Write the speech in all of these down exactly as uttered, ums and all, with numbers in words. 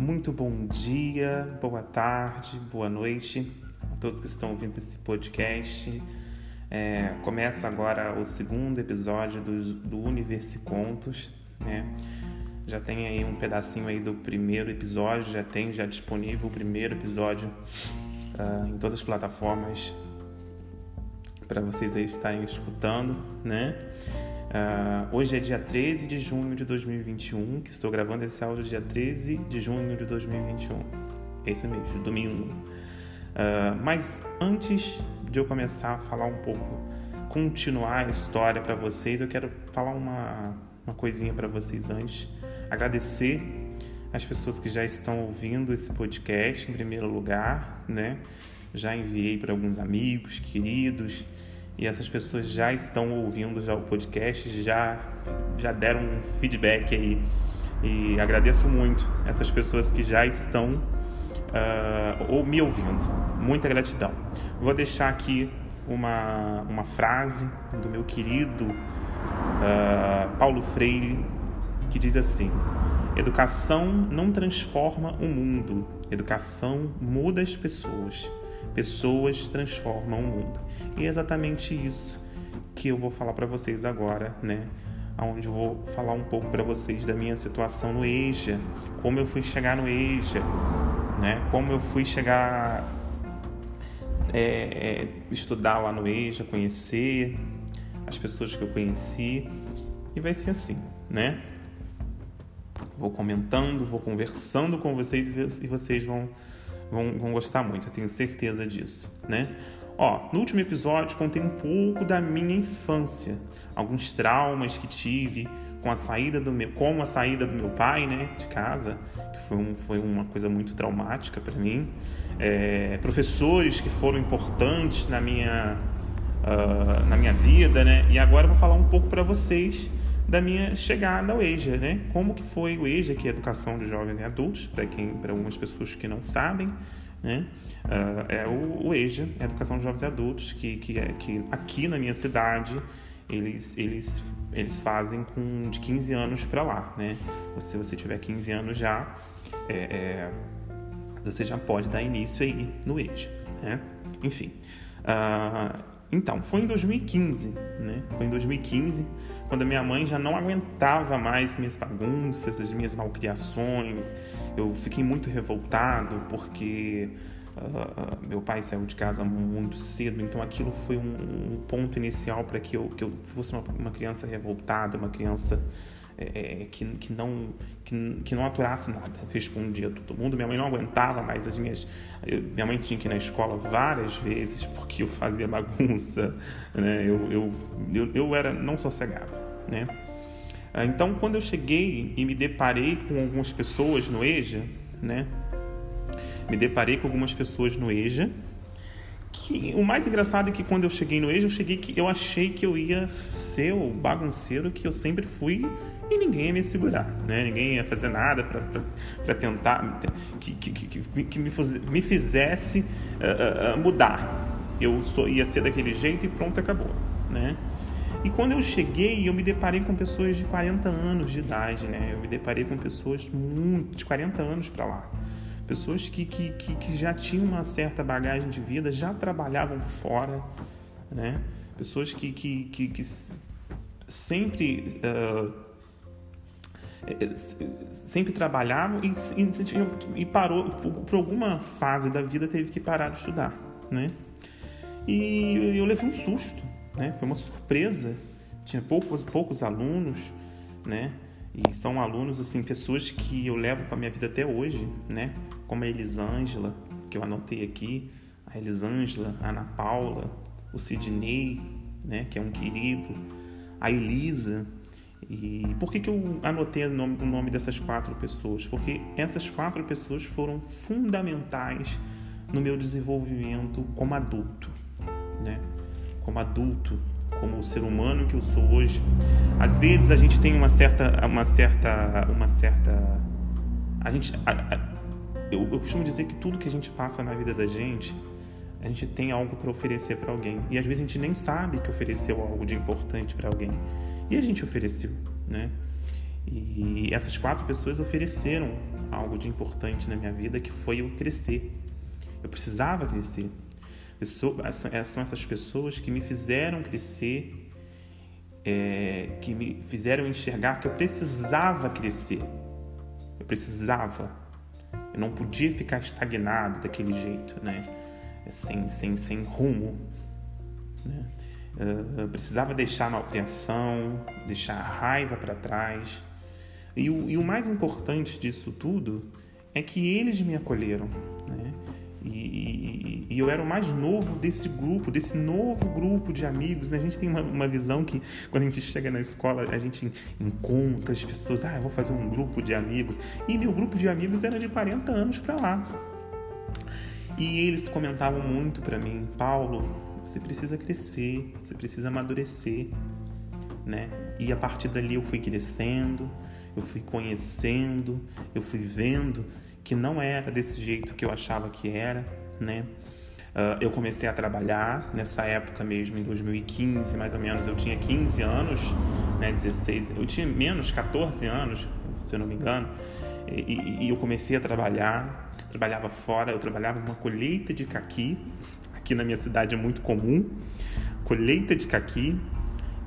Muito bom dia, boa tarde, boa noite a todos que estão ouvindo esse podcast. É, começa agora o segundo episódio do, do Universo Contos, né? Já tem aí um pedacinho aí do primeiro episódio, já tem já disponível o primeiro episódio uh, em todas as plataformas para vocês aí estarem escutando, né? Uh, hoje é dia treze de junho de dois mil e vinte e um, que estou gravando esse áudio dia treze de junho de dois mil e vinte e um. É isso mesmo, domingo. Uh, mas antes de eu começar a falar um pouco, continuar a história para vocês, eu quero falar uma, uma coisinha para vocês antes. Agradecer as pessoas que já estão ouvindo esse podcast, em primeiro lugar, né? Já enviei para alguns amigos, queridos. E essas pessoas já estão ouvindo já o podcast, já, já deram um feedback aí. E agradeço muito essas pessoas que já estão uh, ou me ouvindo. Muita gratidão. Vou deixar aqui uma, uma frase do meu querido uh, Paulo Freire, que diz assim: educação não transforma o mundo, educação muda as pessoas. Pessoas transformam o mundo. E é exatamente isso que eu vou falar para vocês agora, né? Onde eu vou falar um pouco para vocês da minha situação no EJA, como eu fui chegar no EJA, né? Como eu fui chegar, é, é, estudar lá no EJA, conhecer as pessoas que eu conheci. E vai ser assim, né? Vou comentando, vou conversando com vocês e vocês vão... Vão, vão gostar muito, eu tenho certeza disso, né? Ó, no último episódio contei um pouco da minha infância, alguns traumas que tive com a saída do meu, como a saída do meu pai, né, de casa, que foi, um, foi uma coisa muito traumática para mim. É, professores que foram importantes na minha, uh, na minha vida, né? E agora eu vou falar um pouco para vocês da minha chegada ao EJA, né? Como que foi o EJA, que é Educação de Jovens e Adultos, para quem, para algumas pessoas que não sabem, né? Uh, é o, o EJA, Educação de Jovens e Adultos, que, que, é, que aqui na minha cidade eles, eles, eles fazem com de quinze anos para lá, né? Se você tiver quinze anos já, é, é, você já pode dar início aí no EJA, né? Enfim. Uh, Então, foi em dois mil e quinze, né? Foi em dois mil e quinze, quando a minha mãe já não aguentava mais minhas bagunças, as minhas malcriações. Eu fiquei muito revoltado porque uh, meu pai saiu de casa muito cedo, então aquilo foi um, um ponto inicial para que eu, que eu fosse uma, uma criança revoltada, uma criança é, que, que, não, que, que não aturasse nada. Eu respondia a todo mundo, minha mãe não aguentava mais as minhas... Eu, minha mãe tinha que ir na escola várias vezes porque eu fazia bagunça, né? Eu, eu, eu, eu era não sossegava, né? Então, quando eu cheguei e me deparei com algumas pessoas no EJA, né? Me deparei com algumas pessoas no EJA, que o mais engraçado é que quando eu cheguei no EJA, eu cheguei que eu achei que eu ia ser o bagunceiro que eu sempre fui e ninguém ia me segurar, né? Ninguém ia fazer nada para tentar que, que, que, que me, me fizesse uh, uh, mudar. Eu só ia ser daquele jeito e pronto, acabou, né? E quando eu cheguei, eu me deparei com pessoas de quarenta anos de idade, né? Eu me deparei com pessoas muito, de quarenta anos para lá. Pessoas que, que, que, que já tinham uma certa bagagem de vida, já trabalhavam fora, né? Pessoas que, que, que, que sempre, uh, sempre trabalhavam e, e, e parou, por alguma fase da vida teve que parar de estudar, né? E eu, eu levei um susto, né? Foi uma surpresa, tinha poucos, poucos alunos, né? E são alunos, assim, pessoas que eu levo com a minha vida até hoje, né? Como a Elisângela, que eu anotei aqui, a Elisângela, a Ana Paula, o Sidney, né? Que é um querido, a Elisa. E por que que eu anotei o nome, o nome dessas quatro pessoas? Porque essas quatro pessoas foram fundamentais no meu desenvolvimento como adulto, né? Como adulto, como o ser humano que eu sou hoje. Às vezes a gente tem uma certa, uma certa, uma certa, a gente, a, a, eu, eu costumo dizer que tudo que a gente passa na vida da gente, a gente tem algo para oferecer para alguém. E às vezes a gente nem sabe que ofereceu algo de importante para alguém. E a gente ofereceu, né? E essas quatro pessoas ofereceram algo de importante na minha vida, que foi eu crescer. Eu precisava crescer. Sou, são essas pessoas que me fizeram crescer, é, que me fizeram enxergar que eu precisava crescer. Eu precisava. Eu não podia ficar estagnado daquele jeito, né? Sem, sem, sem rumo, né? Eu precisava deixar a malcriação, deixar a raiva para trás. E o, e o mais importante disso tudo é que eles me acolheram, né? E, e, e eu era o mais novo desse grupo, desse novo grupo de amigos, né? A gente tem uma, uma visão que quando a gente chega na escola, a gente encontra as pessoas, ah, eu vou fazer um grupo de amigos. E meu grupo de amigos era de quarenta anos para lá. E eles comentavam muito para mim, Paulo, você precisa crescer, você precisa amadurecer, né? E a partir dali eu fui crescendo, eu fui conhecendo, eu fui vendo que não era desse jeito que eu achava que era, né? Uh, eu comecei a trabalhar nessa época mesmo, em dois mil e quinze, mais ou menos, eu tinha quinze anos, né, dezesseis, eu tinha menos, catorze anos, se eu não me engano, e, e, e eu comecei a trabalhar, trabalhava fora, eu trabalhava numa colheita de caqui, aqui na minha cidade é muito comum, colheita de caqui,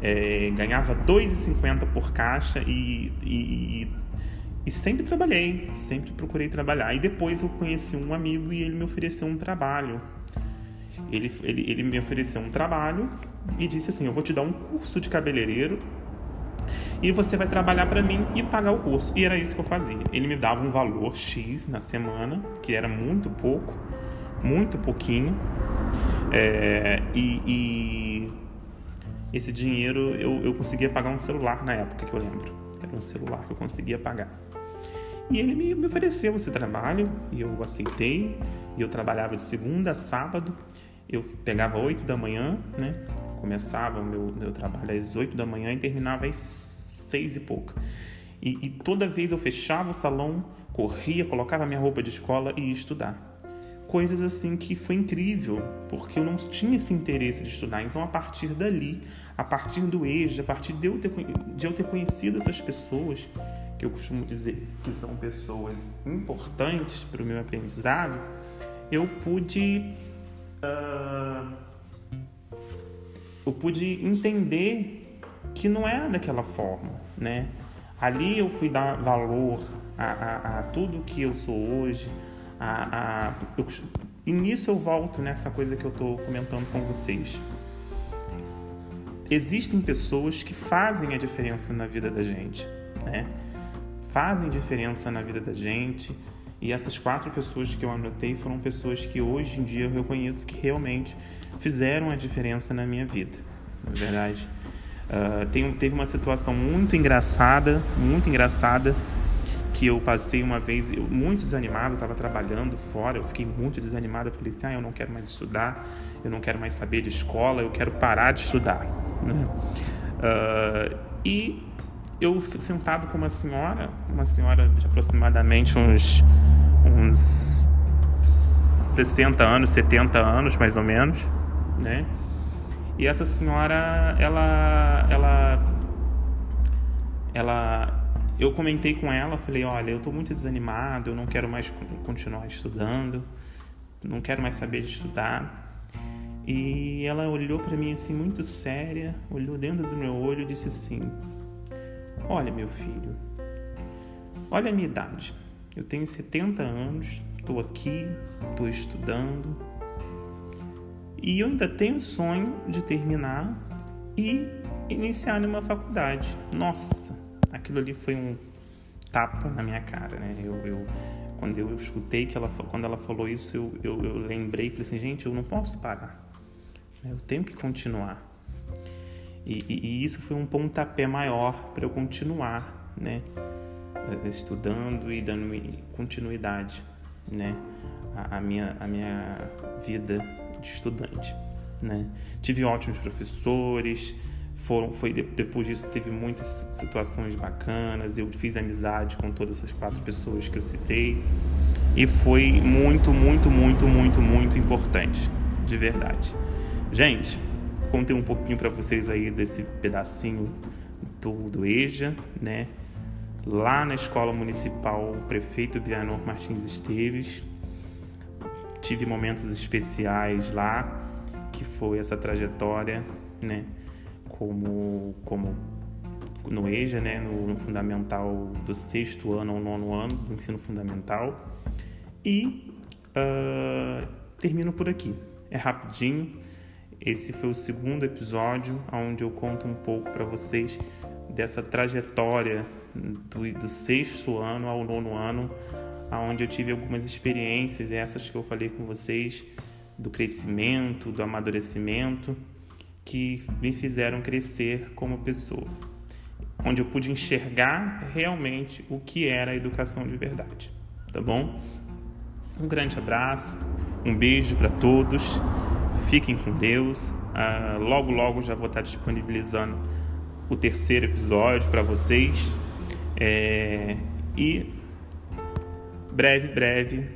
é, ganhava dois reais e cinquenta centavos por caixa e... e, e E sempre trabalhei, sempre procurei trabalhar. E depois eu conheci um amigo e ele me ofereceu um trabalho. Ele, ele, ele me ofereceu um trabalho e disse assim, eu vou te dar um curso de cabeleireiro e você vai trabalhar para mim e pagar o curso. E era isso que eu fazia. Ele me dava um valor X na semana, que era muito pouco, muito pouquinho. É, e, e esse dinheiro eu, eu conseguia pagar um celular na época, que eu lembro. Era um celular que eu conseguia pagar. E ele me ofereceu esse trabalho e eu aceitei. E eu trabalhava de segunda a sábado. Eu pegava oito da manhã, né? Começava o meu, meu trabalho às oito da manhã e terminava às seis e pouca. E, e toda vez eu fechava o salão, corria, colocava minha roupa de escola e ia estudar. Coisas assim que foi incrível, porque eu não tinha esse interesse de estudar. Então, a partir dali, a partir do E J A, a partir de eu ter, de eu ter conhecido essas pessoas, que eu costumo dizer que são pessoas importantes para o meu aprendizado, eu pude, uh, eu pude entender que não era daquela forma, né? Ali eu fui dar valor a, a, a tudo que eu sou hoje. A, a, eu, e nisso eu volto nessa coisa que eu estou comentando com vocês. Existem pessoas que fazem a diferença na vida da gente, né? Fazem diferença na vida da gente. E essas quatro pessoas que eu anotei foram pessoas que hoje em dia eu reconheço que realmente fizeram a diferença na minha vida, na verdade. Uh, tem, teve uma situação muito engraçada, muito engraçada, que eu passei uma vez, eu, muito desanimado, eu estava trabalhando fora, eu fiquei muito desanimado, eu falei assim, ah, eu não quero mais estudar, eu não quero mais saber de escola, eu quero parar de estudar, né? Uh, e eu sentado com uma senhora, uma senhora de aproximadamente uns, uns sessenta anos, setenta anos, mais ou menos, né? E essa senhora, ela... ela, ela eu comentei com ela, falei, olha, eu estou muito desanimado, eu não quero mais continuar estudando, não quero mais saber de estudar. E ela olhou para mim assim, muito séria, olhou dentro do meu olho e disse assim, olha, meu filho, olha a minha idade, eu tenho setenta anos, estou aqui, estou estudando, e eu ainda tenho o sonho de terminar e iniciar numa faculdade. Nossa! Aquilo ali foi um tapa na minha cara, né? Eu, eu, quando eu escutei, que ela, quando ela falou isso, eu, eu, eu lembrei e falei assim, gente, eu não posso parar. Eu tenho que continuar. E, e, e isso foi um pontapé maior para eu continuar, né? Estudando e dando continuidade, né? A, a, minha, a minha vida de estudante, né? Tive ótimos professores... Foram, foi, depois disso teve muitas situações bacanas, eu fiz amizade com todas essas quatro pessoas que eu citei e foi muito, muito, muito, muito, muito importante, de verdade. Gente, contei um pouquinho para vocês aí desse pedacinho do, do E J A, né? lá na escola municipal Prefeito Bianor Martins Esteves. Tive momentos especiais lá, que foi essa trajetória, né, como, como no EJA, né, no, no fundamental do sexto ano ao nono ano do ensino fundamental. E uh, termino por aqui. É rapidinho. Esse foi o segundo episódio, onde eu conto um pouco para vocês dessa trajetória do, do sexto ano ao nono ano, onde eu tive algumas experiências, essas que eu falei com vocês, do crescimento, do amadurecimento, que me fizeram crescer como pessoa, onde eu pude enxergar realmente o que era a educação de verdade, tá bom? Um grande abraço, um beijo para todos. Fiquem com Deus. Uh, logo, logo já vou estar disponibilizando o terceiro episódio para vocês. É, e breve, breve,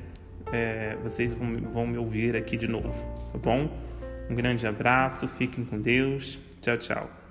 é, vocês vão, vão me ouvir aqui de novo, tá bom? Um grande abraço. Fiquem com Deus. Tchau, tchau.